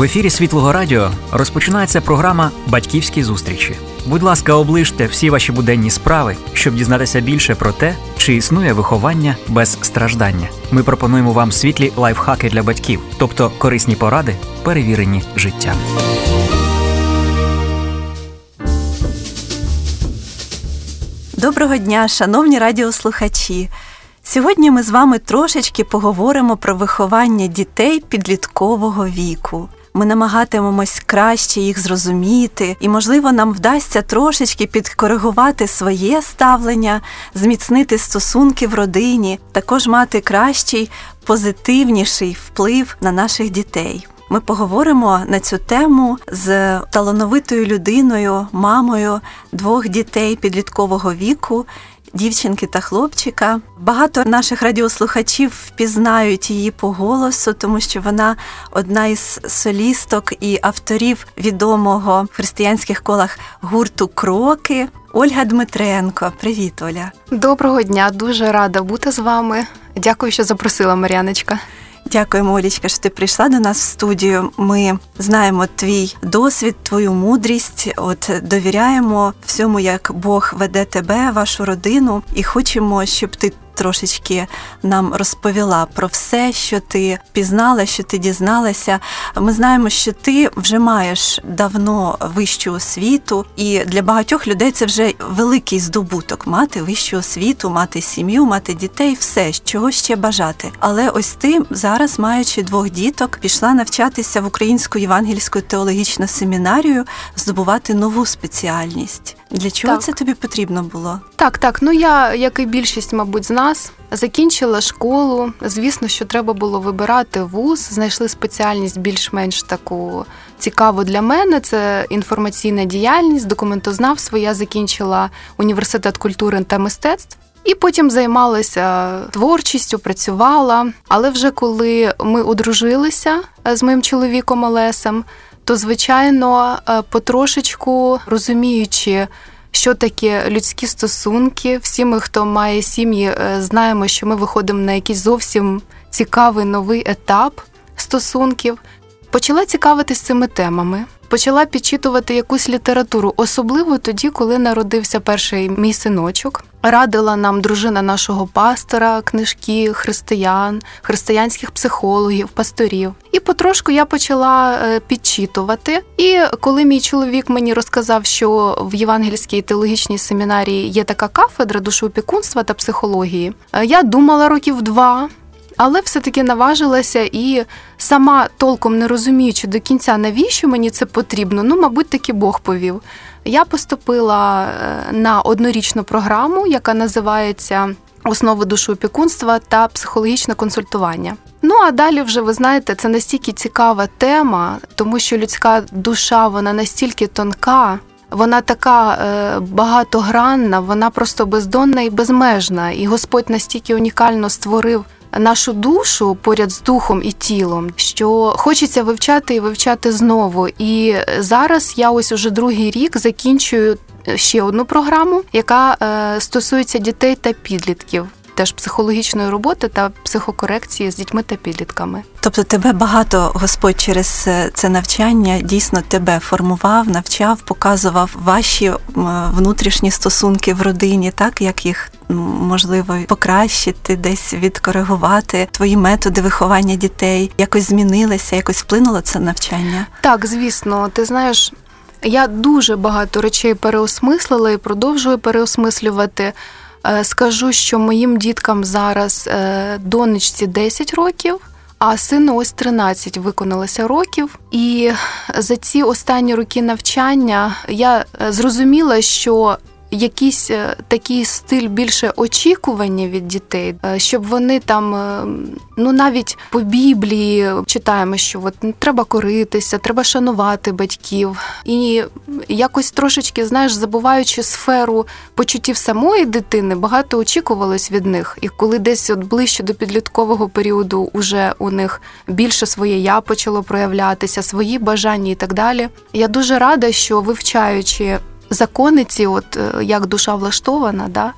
В ефірі Світлого радіо розпочинається програма «Батьківські зустрічі». Будь ласка, оближте всі ваші буденні справи, щоб дізнатися більше про те, чи існує виховання без страждання. Ми пропонуємо вам світлі лайфхаки для батьків, тобто корисні поради, перевірені життям. Доброго дня, шановні радіослухачі! Сьогодні ми з вами трошечки поговоримо про виховання дітей підліткового віку. Ми намагатимемось краще їх зрозуміти, і, можливо, нам вдасться трошечки підкоригувати своє ставлення, зміцнити стосунки в родині, також мати кращий, позитивніший вплив на наших дітей. Ми поговоримо на цю тему з талановитою людиною, мамою двох дітей підліткового віку, дівчинки та хлопчика. Багато наших радіослухачів впізнають її по голосу, тому що вона одна із солісток і авторів відомого в християнських колах гурту «Кроки». Ольга Дмитренко. Привіт, Оля. Доброго дня, дуже рада бути з вами. Дякую, що запросила, Мар'яночка. Дякуємо, Олічка, що ти прийшла до нас в студію. Ми знаємо твій досвід, твою мудрість, довіряємо всьому, як Бог веде тебе, вашу родину, і хочемо, щоб ти трошечки нам розповіла про все, що ти пізнала, що ти дізналася. Ми знаємо, що ти вже маєш давно вищу освіту, і для багатьох людей це вже великий здобуток – мати вищу освіту, мати сім'ю, мати дітей, все, чого ще бажати. Але ось ти зараз, маючи двох діток, пішла навчатися в Українську євангельську теологічну семінарію, здобувати нову спеціальність. Для чого це тобі потрібно було? Так, я, як і більшість, мабуть, з нас, закінчила школу. Звісно, що треба було вибирати вуз, знайшли спеціальність більш-менш таку цікаву для мене. Це інформаційна діяльність, документознавство. Я закінчила університет культури та мистецтв. І потім займалася творчістю, працювала. Але вже коли ми одружилися з моїм чоловіком Олесем, то, звичайно, потрошечку розуміючи, що таке людські стосунки. Всі ми, хто має сім'ї, знаємо, що ми виходимо на якийсь зовсім цікавий новий етап стосунків. Почала цікавитись цими темами, почала підчитувати якусь літературу, особливо тоді, коли народився перший мій синочок. Радила нам дружина нашого пастора, книжки християн, християнських психологів, пасторів. І потрошку я почала підчитувати. І коли мій чоловік мені розказав, що в Євангельській теологічній семінарії є така кафедра душоопікунства та психології, я думала років 2, але все-таки наважилася і сама толком не розуміючи до кінця, навіщо мені це потрібно, мабуть, таки Бог повів. Я поступила на однорічну програму, яка називається «Основи душоопікунства та психологічне консультування». А далі вже, ви знаєте, це настільки цікава тема, тому що людська душа, вона настільки тонка, вона така багатогранна, вона просто бездонна і безмежна. І Господь настільки унікально створив нашу душу поряд з духом і тілом, що хочеться вивчати і вивчати знову. І зараз я ось уже другий рік закінчую ще одну програму, яка стосується дітей та підлітків. Теж психологічної роботи та психокорекції з дітьми та підлітками. Тобто тебе багато Господь через це навчання дійсно тебе формував, навчав, показував ваші внутрішні стосунки в родині, так, як їх можливо покращити, десь відкоригувати, твої методи виховання дітей якось змінилися, якось вплинуло це навчання? Так, звісно. Ти знаєш, я дуже багато речей переосмислила і продовжую переосмислювати. Скажу, що моїм діткам зараз донечці 10 років, а сину ось 13 виконалося років. І за ці останні роки навчання я зрозуміла, що якийсь такий стиль більше очікування від дітей, щоб вони там, навіть по Біблії читаємо, що треба коритися, треба шанувати батьків. І якось трошечки, забуваючи сферу почуттів самої дитини, багато очікувалось від них. І коли десь ближче до підліткового періоду уже у них більше своє «я» почало проявлятися, свої бажання і так далі. Я дуже рада, що вивчаючи закони ці, як душа влаштована,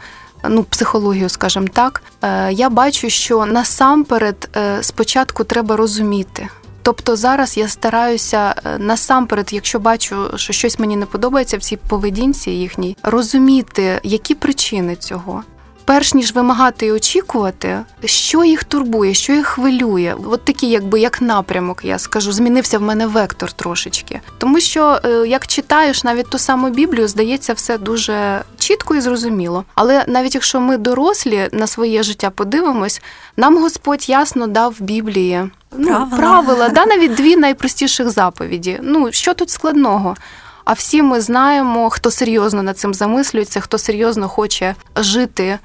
психологію, скажімо так, я бачу, що насамперед спочатку треба розуміти. Тобто зараз я стараюся насамперед, якщо бачу, що щось мені не подобається в цій поведінці їхній, розуміти, які причини цього. Перш ніж вимагати і очікувати, що їх турбує, що їх хвилює. От такий, якби, як напрямок, я скажу, змінився в мене вектор трошечки. Тому що, як читаєш навіть ту саму Біблію, здається, все дуже чітко і зрозуміло. Але навіть якщо ми дорослі на своє життя подивимось, нам Господь ясно дав в Біблії правила, навіть 2 найпростіших заповіді. Що тут складного? А всі ми знаємо, хто серйозно над цим замислюється, хто серйозно хоче жити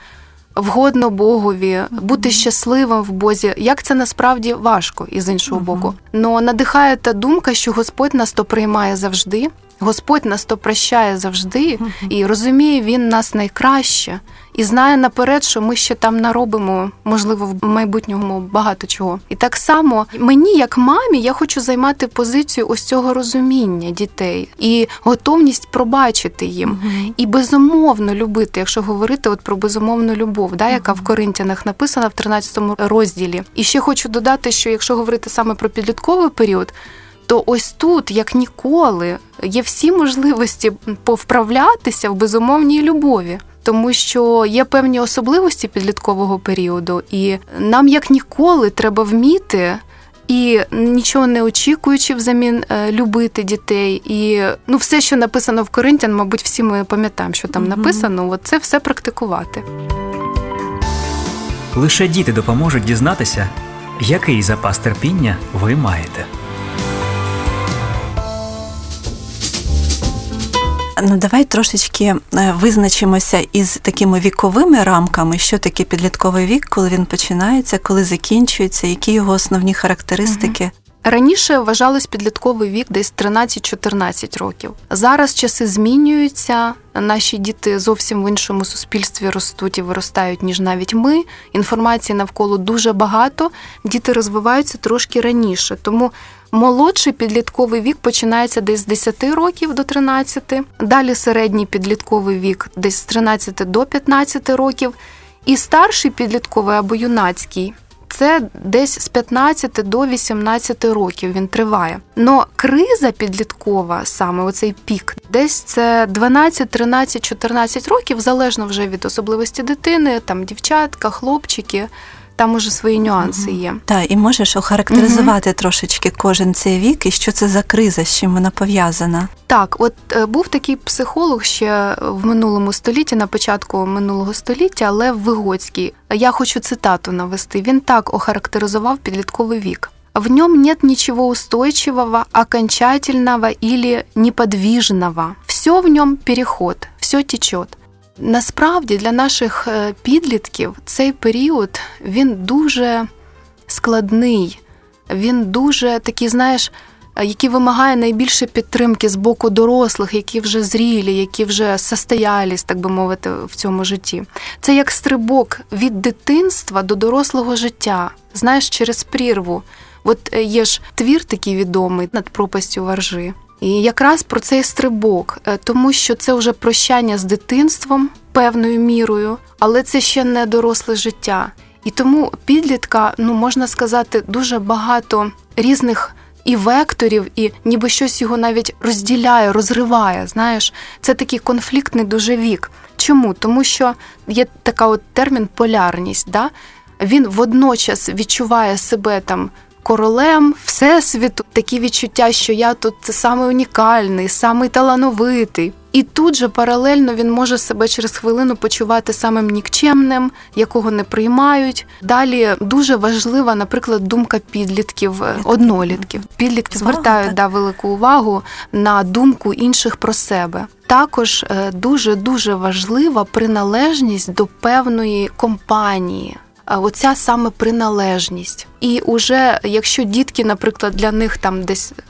вгодно Богові, бути щасливим в Бозі, як це насправді важко, і з іншого боку. Но надихає та думка, що Господь нас то приймає завжди, Господь нас то прощає завжди, і розуміє Він нас найкраще, і знає наперед, що ми ще там наробимо, можливо, в майбутньому багато чого. І так само мені, як мамі, я хочу займати позицію ось цього розуміння дітей і готовність пробачити їм. І безумовно любити, якщо говорити от про безумовну любов, яка в Коринтянах написана в 13 розділі. І ще хочу додати, що якщо говорити саме про підлітковий період, то ось тут, як ніколи, є всі можливості повправлятися в безумовній любові. Тому що є певні особливості підліткового періоду, і нам, як ніколи, треба вміти і нічого не очікуючи взамін любити дітей. І все, що написано в Коринтян, мабуть, всі ми пам'ятаємо, що там написано, от це все практикувати. Лише діти допоможуть дізнатися, який запас терпіння ви маєте. Давай трошечки визначимося із такими віковими рамками, що таке підлітковий вік, коли він починається, коли закінчується, які його основні характеристики. Раніше вважалось підлітковий вік десь 13-14 років. Зараз часи змінюються, наші діти зовсім в іншому суспільстві ростуть і виростають, ніж навіть ми. Інформації навколо дуже багато, діти розвиваються трошки раніше, тому молодший підлітковий вік починається десь з 10 років до 13, далі середній підлітковий вік десь з 13 до 15 років, і старший підлітковий або юнацький – це десь з 15 до 18 років він триває. Но криза підліткова, саме оцей пік, десь це 12, 13, 14 років, залежно вже від особливості дитини, там дівчатка, хлопчики – там уже свої нюанси є. Так, і можеш охарактеризувати трошечки кожен цей вік, і що це за криза, з чим вона пов'язана? Так, от був такий психолог ще в минулому столітті, на початку минулого століття, Лев Виготський. Я хочу цитату навести. Він так охарактеризував підлітковий вік. В нем нет ничего устойчивого, окончательного или неподвижного. Все в нем переход, все течет. Насправді для наших підлітків цей період, він дуже складний, він дуже такий, який вимагає найбільше підтримки з боку дорослих, які вже зрілі, які вже состоялись, так би мовити, в цьому житті. Це як стрибок від дитинства до дорослого життя, через прірву. От є ж твір такий відомий «Над пропастю воржи». І якраз про цей стрибок, тому що це вже прощання з дитинством певною мірою, але це ще не доросле життя. І тому підлітка, можна сказати, дуже багато різних і векторів, і ніби щось його навіть розділяє, розриває, Це такий конфліктний дуже вік. Чому? Тому що є така от термін полярність, Він водночас відчуває себе королем всесвіту, такі відчуття, що я тут самий унікальний, самий талановитий. І тут же паралельно він може себе через хвилину почувати самим нікчемним, якого не приймають. Далі дуже важлива, наприклад, думка підлітків, однолітків. Підлітки звертають велику увагу на думку інших про себе. Також дуже-дуже важлива приналежність до певної компанії. Оця саме приналежність. І уже, якщо дітки, наприклад, для них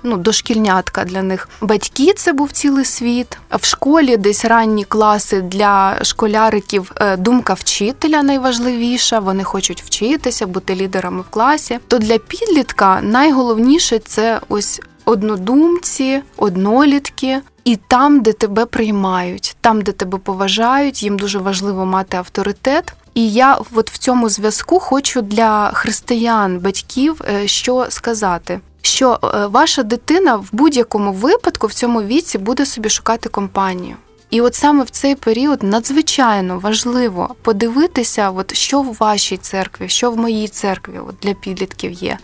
дошкільнятка для них, батьки – це був цілий світ. В школі десь ранні класи для школяриків думка вчителя найважливіша, вони хочуть вчитися, бути лідерами в класі. То для підлітка найголовніше – це ось однодумці, однолітки. І там, де тебе приймають, там, де тебе поважають, їм дуже важливо мати авторитет. І я в цьому зв'язку хочу для християн, батьків, що сказати. що ваша дитина в будь-якому випадку в цьому віці буде собі шукати компанію. І от саме в цей період надзвичайно важливо подивитися, от що в вашій церкві, що в моїй церкві от для підлітків є,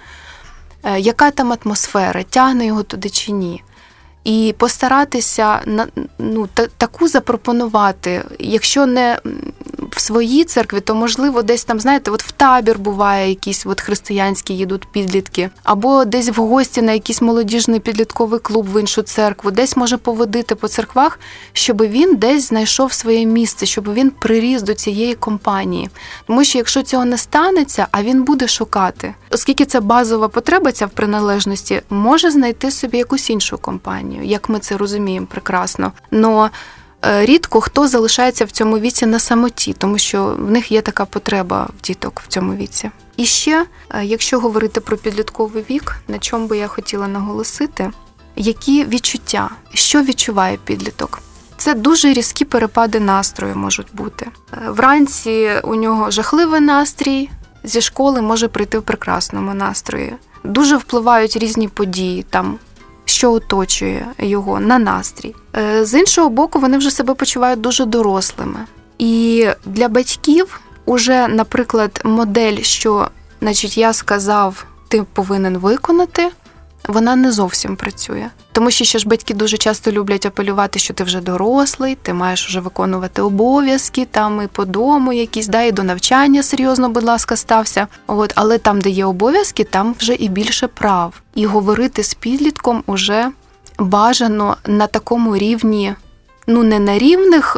яка там атмосфера, тягне його туди чи ні. І постаратися таку запропонувати, якщо не в своїй церкві, то, можливо, десь там, знаєте, от в табір буває якісь от християнські їдуть підлітки, або десь в гості на якийсь молодіжний підлітковий клуб в іншу церкву, десь може поводити по церквах, щоб він десь знайшов своє місце, щоб він приріс до цієї компанії. Тому що якщо цього не станеться, а він буде шукати, оскільки це базова потреба, ця в приналежності, може знайти собі якусь іншу компанію, як ми це розуміємо прекрасно. Но рідко хто залишається в цьому віці на самоті, тому що в них є така потреба в діток в цьому віці. І ще, якщо говорити про підлітковий вік, на чому би я хотіла наголосити, які відчуття, що відчуває підліток? Це дуже різкі перепади настрою можуть бути. Вранці у нього жахливий настрій, зі школи може прийти в прекрасному настрої. Дуже впливають різні події там, що оточує його, на настрій. З іншого боку, вони вже себе почувають дуже дорослими. І для батьків уже, наприклад, модель, що, значить, я сказав, ти повинен виконати, вона не зовсім працює. Тому що ще ж батьки дуже часто люблять апелювати, що ти вже дорослий, ти маєш вже виконувати обов'язки, там і по дому якісь, і до навчання серйозно, будь ласка, стався. Але там, де є обов'язки, там вже і більше прав. І говорити з підлітком уже бажано на такому рівні, не на рівних,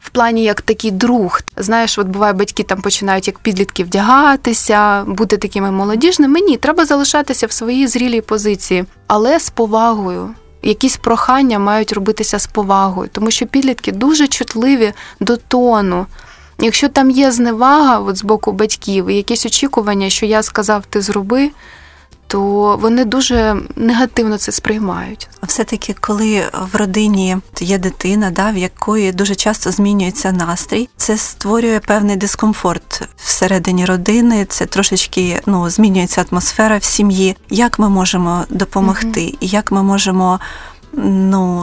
в плані як такий друг. Знаєш, от буває, батьки там починають як підлітки вдягатися, бути такими молодіжними. Ні, треба залишатися в своїй зрілій позиції, але з повагою. Якісь прохання мають робитися з повагою, тому що підлітки дуже чутливі до тону. Якщо там є зневага от з боку батьків і якісь очікування, що я сказав, ти зроби, то вони дуже негативно це сприймають. А все-таки, коли в родині є дитина, в якої дуже часто змінюється настрій, це створює певний дискомфорт всередині родини, це трошечки змінюється атмосфера в сім'ї. Як ми можемо допомогти? Mm-hmm. І як ми можемо,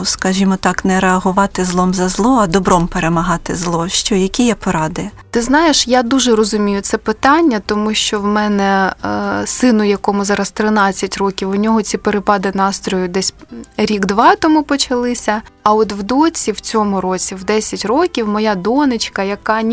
скажімо так, не реагувати злом за зло, а добром перемагати зло? Які є поради? Ти знаєш, я дуже розумію це питання, тому що в мене сину, якому зараз 13 років, у нього ці перепади настрою десь рік-два тому почалися. А от в доці в цьому році, в 10 років, моя донечка, яка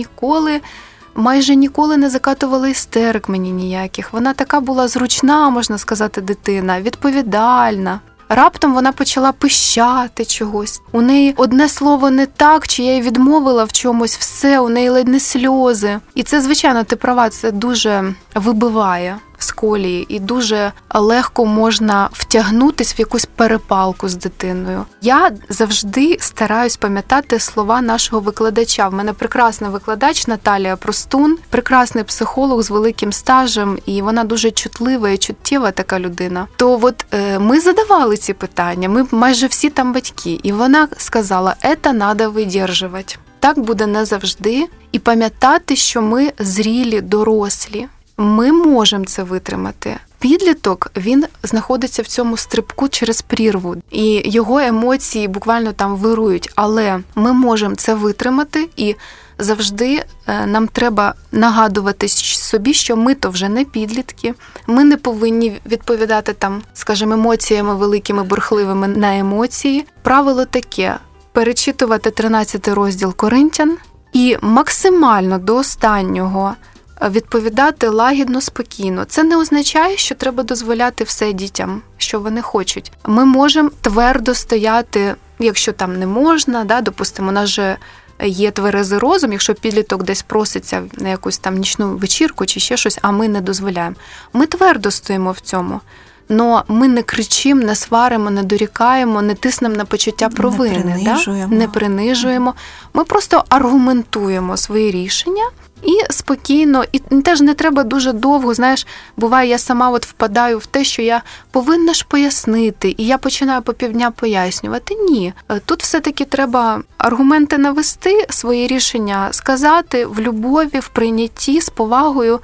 майже ніколи не закатувала істерик мені ніяких. Вона така була зручна, можна сказати, дитина, відповідальна. Раптом вона почала пищати чогось. У неї одне слово не так, чи я її відмовила в чомусь, все, у неї ледь не сльози. І це, звичайно, ти права, це дуже вибиває з колії і дуже легко можна втягнутися в якусь перепалку з дитиною. Я завжди стараюсь пам'ятати слова нашого викладача. В мене прекрасний викладач Наталія Простун, прекрасний психолог з великим стажем, і вона дуже чутлива і чуттєва така людина. То ми задавали ці питання, ми майже всі там батьки, і вона сказала, «Это надо видержувати». Так буде не завжди. І пам'ятати, що ми зрілі, дорослі. Ми можемо це витримати. Підліток, він знаходиться в цьому стрибку через прірву, і його емоції буквально там вирують, але ми можемо це витримати, і завжди нам треба нагадувати собі, що ми то вже не підлітки, ми не повинні відповідати там, скажімо, емоціями великими, бурхливими на емоції. Правило таке – перечитувати 13 розділ Коринтян і максимально до останнього – відповідати лагідно, спокійно. Це не означає, що треба дозволяти все дітям, що вони хочуть. Ми можемо твердо стояти, якщо там не можна, допустимо, у нас же є тверезий розум, якщо підліток десь проситься на якусь там нічну вечірку чи ще щось, а ми не дозволяємо. Ми твердо стоїмо в цьому. Но ми не кричимо, не сваримо, не дорікаємо, не тиснемо на почуття провини. Не принижуємо. Ми просто аргументуємо свої рішення і спокійно, і теж не треба дуже довго, знаєш, буває, я сама впадаю в те, що я повинна ж пояснити, і я починаю по півдня пояснювати. Ні, тут все-таки треба аргументи навести, свої рішення сказати в любові, в прийнятті, з повагою.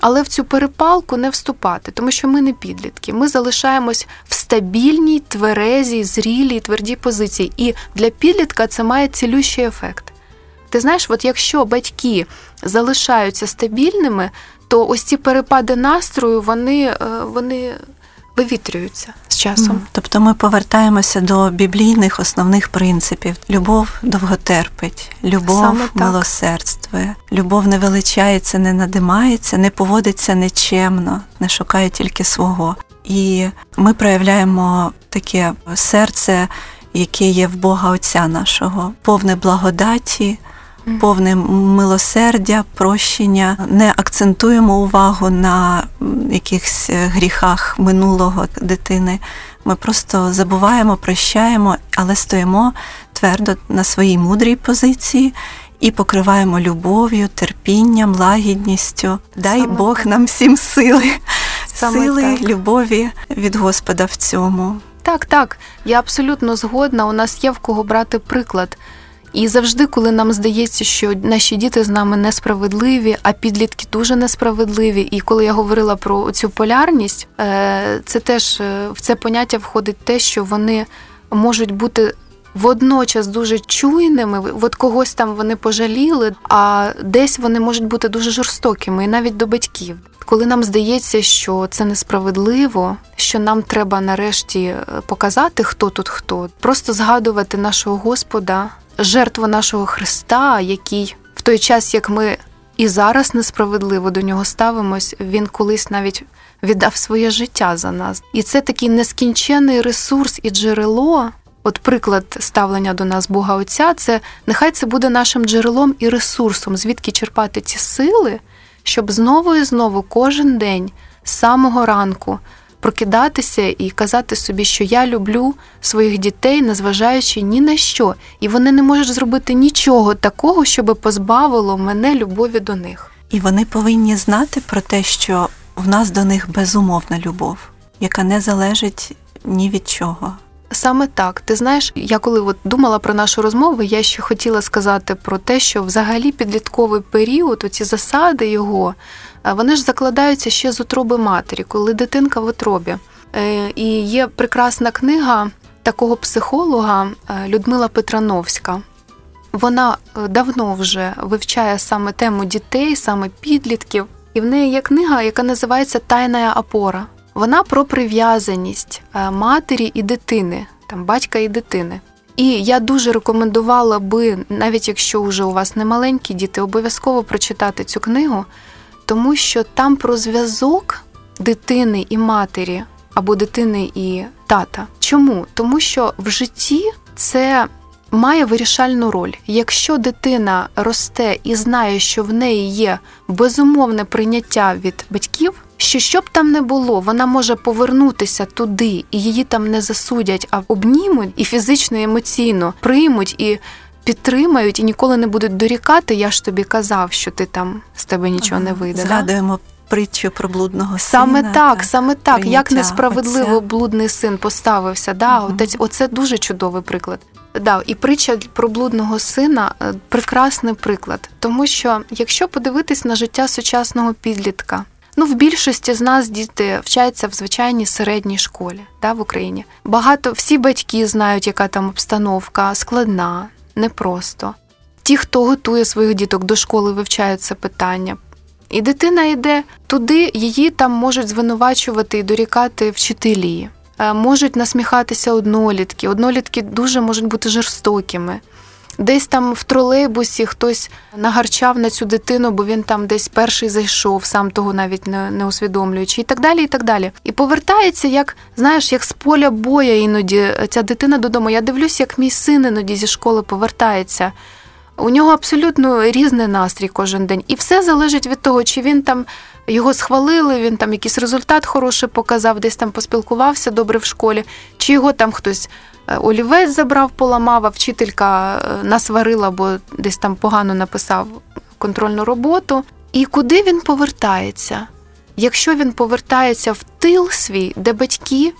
але в цю перепалку не вступати, тому що ми не підлітки. Ми залишаємось в стабільній, тверезій, зрілій, твердій позиції. І для підлітка це має цілющий ефект. Ти знаєш, от якщо батьки залишаються стабільними, то ось ці перепади настрою, вони вивітрюються з часом. Тобто ми повертаємося до біблійних основних принципів. Любов довготерпить, любов милосердствує, любов не величається, не надимається, не поводиться нечемно, не шукає тільки свого. І ми проявляємо таке серце, яке є в Бога Отця нашого, повне благодаті, повне милосердя, прощення. Не акцентуємо увагу на якихось гріхах минулого дитини. Ми просто забуваємо, прощаємо, але стоїмо твердо на своїй мудрій позиції і покриваємо любов'ю, терпінням, лагідністю. Дай Бог нам всім сили, любові від Господа в цьому. Так, я абсолютно згодна, у нас є в кого брати приклад. І завжди, коли нам здається, що наші діти з нами несправедливі, а підлітки дуже несправедливі, і коли я говорила про цю полярність, це теж в це поняття входить те, що вони можуть бути водночас дуже чуйними, от когось там вони пожаліли, а десь вони можуть бути дуже жорстокими, і навіть до батьків. Коли нам здається, що це несправедливо, що нам треба нарешті показати, хто тут хто, просто згадувати нашого Господа, жертву нашого Христа, який в той час, як ми і зараз несправедливо до нього ставимось, він колись навіть віддав своє життя за нас. І це такий нескінчений ресурс і джерело. От приклад ставлення до нас Бога Отця, це нехай це буде нашим джерелом і ресурсом, звідки черпати ці сили, щоб знову і знову кожен день з самого ранку прокидатися і казати собі, що я люблю своїх дітей, незважаючи ні на що. І вони не можуть зробити нічого такого, щоб позбавило мене любові до них. І вони повинні знати про те, що в нас до них безумовна любов, яка не залежить ні від чого. Саме так. Ти знаєш, я коли думала про нашу розмову, я ще хотіла сказати про те, що взагалі підлітковий період, оці засади його, вони ж закладаються ще з утроби матері, коли дитинка в утробі. І є прекрасна книга такого психолога Людмила Петрановська. Вона давно вже вивчає саме тему дітей, саме підлітків. І в неї є книга, яка називається «Таємна опора». Вона про прив'язаність матері і дитини, там батька і дитини. І я дуже рекомендувала би, навіть якщо вже у вас не маленькі діти, обов'язково прочитати цю книгу, тому що там про зв'язок дитини і матері, або дитини і тата. Чому? Тому що в житті це має вирішальну роль. Якщо дитина росте і знає, що в неї є безумовне прийняття від батьків, що б там не було, вона може повернутися туди, і її там не засудять, а обнімуть, і фізично, і емоційно приймуть, і підтримають, і ніколи не будуть дорікати, я ж тобі казав, що ти там, з тебе нічого не вийде. Згадуємо притчу про блудного сина. Саме так. Прийняття. Як несправедливо блудний син поставився. Отець, оце дуже чудовий приклад. І притча про блудного сина – прекрасний приклад. Тому що, якщо подивитись на життя сучасного підлітка, в більшості з нас діти вчаться в звичайній середній школі, в Україні. Всі батьки знають, яка там обстановка, складна, непросто. Ті, хто готує своїх діток до школи, вивчають це питання. І дитина йде туди, її там можуть звинувачувати і дорікати вчителі. Можуть насміхатися однолітки. Однолітки дуже можуть бути жорстокими. Десь там в тролейбусі хтось нагарчав на цю дитину, бо він там десь перший зайшов, сам того навіть не усвідомлюючи, і так далі, і так далі. І повертається, як з поля бою іноді ця дитина додому. Я дивлюсь, як мій син іноді зі школи повертається. У нього абсолютно різний настрій кожен день. І все залежить від того, чи він там його схвалили, він там якийсь результат хороший показав, десь там поспілкувався добре в школі, чи його там хтось олівець забрав, поламав, а вчителька насварила, бо десь там погано написав контрольну роботу. І куди він повертається? Якщо він повертається в тил свій, де батьки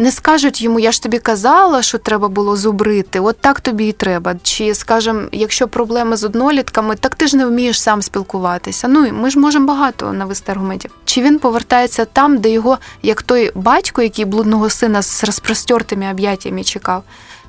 не скажуть йому, я ж тобі казала, що треба було зубрити, от так тобі і треба. Чи, скажімо, якщо проблеми з однолітками, так ти ж не вмієш сам спілкуватися. Ну, і ми ж можемо багато навести аргументів. Чи він повертається там, де його, як той батько, який блудного сина з розпростертими об'яттями чекав,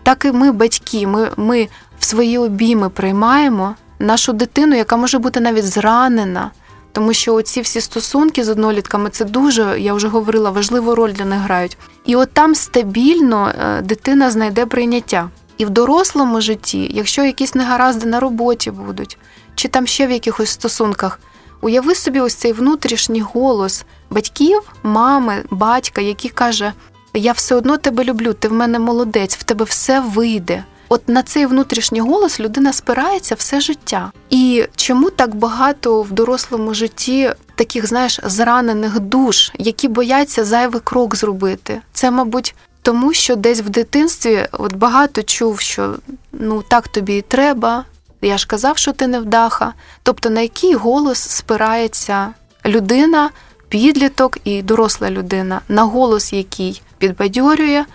так і ми, батьки, ми в свої обійми приймаємо нашу дитину, яка може бути навіть зранена. Тому що оці всі стосунки з однолітками, це дуже, я вже говорила, важливу роль для них грають. І от там стабільно дитина знайде прийняття. І в дорослому житті, якщо якісь негаразди на роботі будуть, чи там ще в якихось стосунках, уяви собі ось цей внутрішній голос батьків, мами, батька, який каже, я все одно тебе люблю, ти в мене молодець, в тебе все вийде. От на цей внутрішній голос людина спирається все життя. І чому так багато в дорослому житті таких, знаєш, зранених душ, які бояться зайвий крок зробити? Це, мабуть, тому що десь в дитинстві от багато чув, що ну так тобі і треба, я ж казав, що ти невдаха. Тобто на який голос спирається людина, підліток і доросла людина? На голос, який підбадьорює,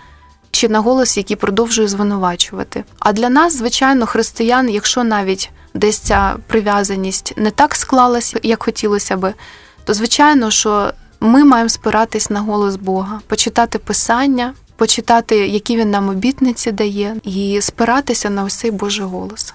чи на голос, який продовжує звинувачувати. А для нас, звичайно, християн, якщо навіть десь ця прив'язаність не так склалась, як хотілося би, то, звичайно, що ми маємо спиратись на голос Бога, почитати Писання, почитати, які Він нам обітниці дає, і спиратися на ось цей Божий голос.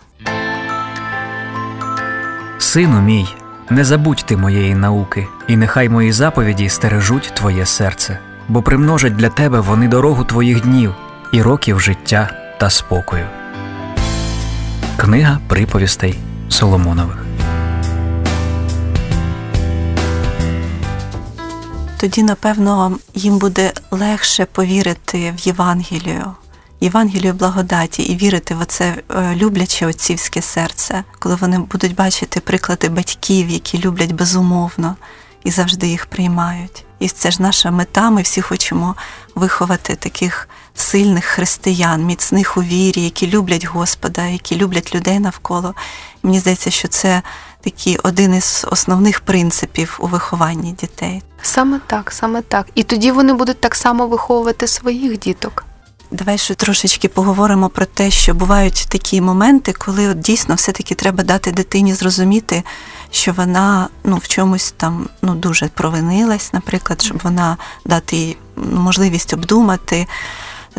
«Сину мій, не забудь ти моєї науки, і нехай мої заповіді стережуть твоє серце». Бо примножать для тебе вони дорогу твоїх днів і років життя та спокою. Книга приповістей Соломонових. Тоді, напевно, їм буде легше повірити в Євангелію благодаті і вірити в оце любляче отцівське серце, коли вони будуть бачити приклади батьків, які люблять безумовно і завжди їх приймають. І це ж наша мета, ми всі хочемо виховати таких сильних християн, міцних у вірі, які люблять Господа, які люблять людей навколо. І мені здається, що це такий один із основних принципів у вихованні дітей. Саме так. І тоді вони будуть так само виховувати своїх діток. Давай ще трошечки поговоримо про те, що бувають такі моменти, коли от дійсно все-таки треба дати дитині зрозуміти, що вона в чомусь там дуже провинилась, наприклад, щоб вона дати їй можливість обдумати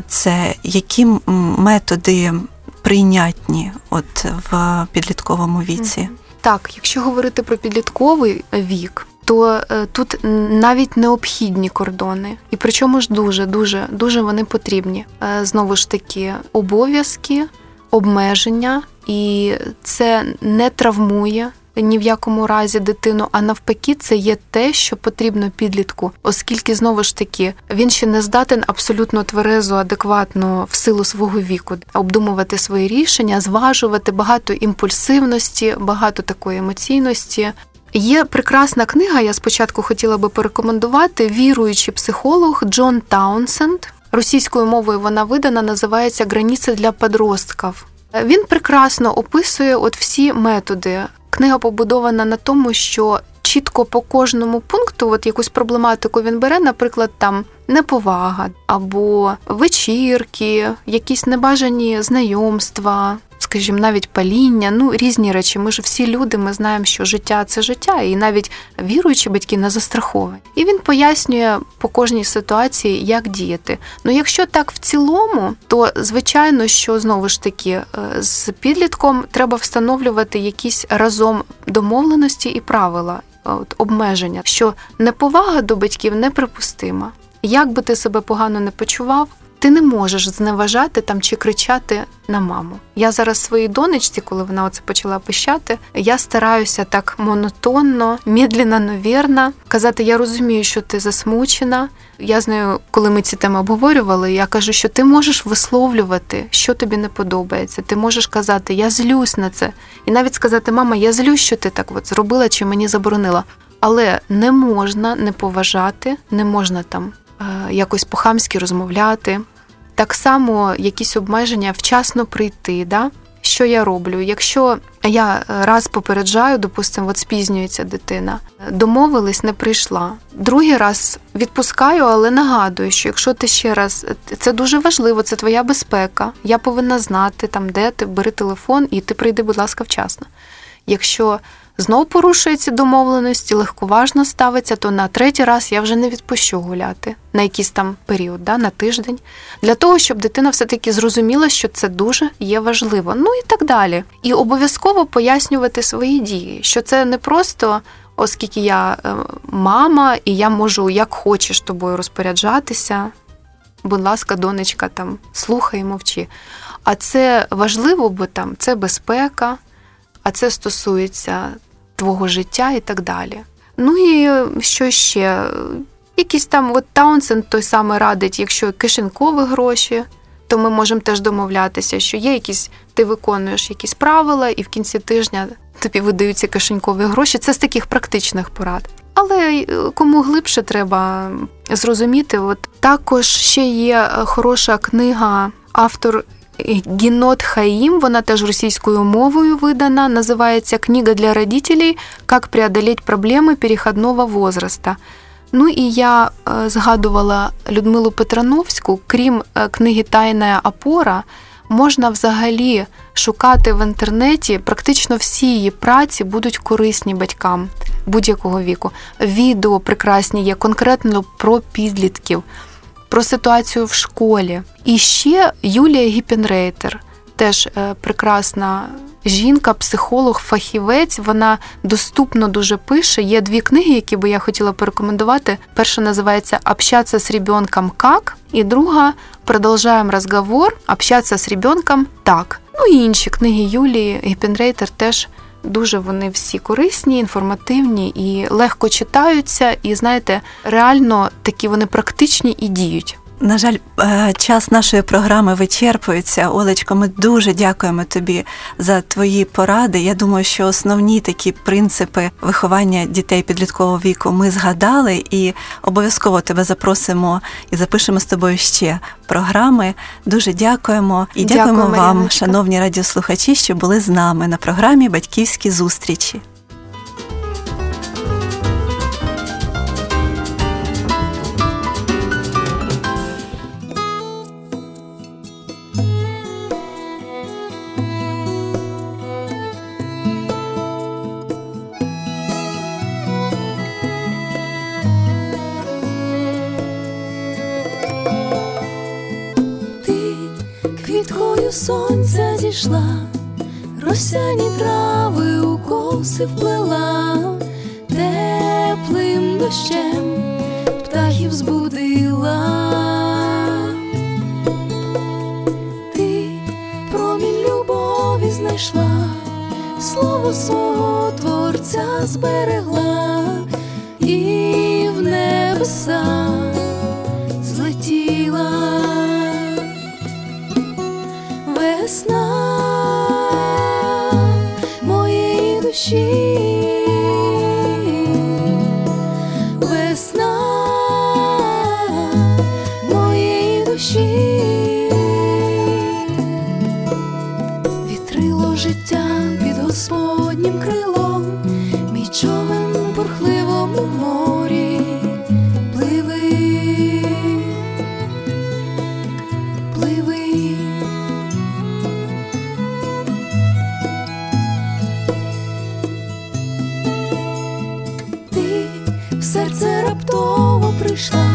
це, які методи прийнятні от в підлітковому віці. Так, якщо говорити про підлітковий вік, то тут навіть необхідні кордони. І причому ж дуже вони потрібні. Знову ж таки, обов'язки, обмеження, і це не травмує ні в якому разі дитину, а навпаки, це є те, що потрібно підлітку, оскільки, знову ж таки, він ще не здатен абсолютно тверезо, адекватно в силу свого віку обдумувати свої рішення, зважувати, багато імпульсивності, багато такої емоційності. Є прекрасна книга, я спочатку хотіла би порекомендувати, віруючий психолог Джон Таунсенд. Російською мовою вона видана, називається «Границя для підлітків». Він прекрасно описує от всі методи. Книга побудована на тому, що чітко по кожному пункту от якусь проблематику він бере, наприклад, там неповага або вечірки, якісь небажані знайомства, скажімо, навіть паління, різні речі. Ми ж всі люди, ми знаємо, що життя – це життя, і навіть віруючі батьки не застраховані. І він пояснює по кожній ситуації, як діяти. Якщо так в цілому, то, звичайно, що, знову ж таки, з підлітком треба встановлювати якісь разом домовленості і правила, обмеження, що неповага до батьків неприпустима. Як би ти себе погано не почував, ти не можеш зневажати там чи кричати на маму. Я зараз своїй донечці, коли вона оце почала пищати, я стараюся так монотонно, медленно, навірно, казати, я розумію, що ти засмучена. Я знаю, коли ми ці теми обговорювали, я кажу, що ти можеш висловлювати, що тобі не подобається. Ти можеш казати, я злюсь на це. І навіть сказати, мама, я злюсь, що ти так от зробила чи мені заборонила. Але не можна не поважати, не можна там якось по-хамськи розмовляти. Так само якісь обмеження, вчасно прийти, да? що я роблю. Якщо я раз попереджаю, допустимо, от спізнюється дитина, домовились, не прийшла. Другий раз відпускаю, але нагадую, що якщо ти ще раз, це дуже важливо, це твоя безпека, я повинна знати, там, де ти, бери телефон і ти прийди, будь ласка, вчасно. Якщо знов порушується домовленості, легковажно ставиться, то на третій раз я вже не відпущу гуляти на якийсь там період, на тиждень, для того, щоб дитина все-таки зрозуміла, що це дуже є важливо. Ну і так далі. І обов'язково пояснювати свої дії, що це не просто, оскільки я мама і я можу як хочеш тобою розпоряджатися, будь ласка, донечка, там, слухай і мовчи. А це важливо, бо там це безпека, а це стосується твого життя і так далі. Ну і що ще? Якісь там, от Таунсенд той самий радить, якщо кишенькові гроші, то ми можемо теж домовлятися, що є якісь, ти виконуєш якісь правила, і в кінці тижня тобі видаються кишенькові гроші. Це з таких практичних порад. Але кому глибше треба зрозуміти, от також ще є хороша книга, автор Гінот Хаїм, вона теж російською мовою видана, називається «Книга для родителей. Как преодолеть проблемы переходного возраста». Ну і я згадувала Людмилу Петрановську, крім книги «Таємна опора», можна взагалі шукати в інтернеті, практично всі її праці будуть корисні батькам будь-якого віку. Відео прекрасні є конкретно про підлітків, про ситуацію в школі. І ще Юлія Гіппенрейтер, теж прекрасна жінка, психолог, фахівець, вона доступно дуже пише. Є дві книги, які би я хотіла порекомендувати. Перша називається «Общаться з ребенком как?» і друга «Продовжуємо розговор. Общаться з ребенком так». Ну і інші книги Юлії Гіппенрейтер теж дуже вони всі корисні, інформативні і легко читаються, і, знаєте, реально такі вони практичні і діють. На жаль, час нашої програми вичерпується. Олечко, ми дуже дякуємо тобі за твої поради. Я думаю, що основні такі принципи виховання дітей підліткового віку ми згадали, і обов'язково тебе запросимо і запишемо з тобою ще програми. Дуже дякуємо. І дякуємо вам, Маріночка, шановні радіослухачі, що були з нами на програмі «Батьківські зустрічі». Сонця зійшла, росяні трави у коси вплела, теплим дощем птахів збудила. Ти промінь любові знайшла, слово свого творця зберегла, і в небеса злетіла. Весна моєї душі, весна моєї душі, вітрило життя під Господнім крилом, мій човен у бурхливому морі пливи, пливи. Серце раптово прийшла,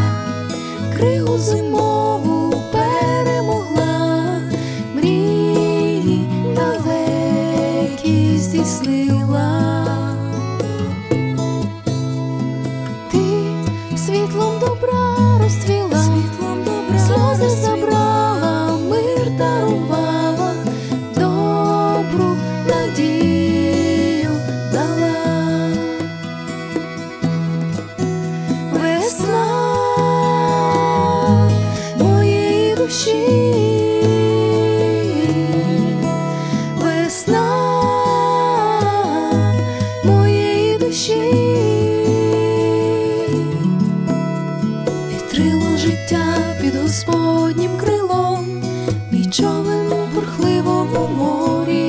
кригу зимову перемогла, мрії далекі здійснила. Ти світлом добра розцвіла, світлом добра сльози розцвіла. Забрала, мир дарувала, добру надію дала. Під Господнім крилом, мій човен у бурхливому морі.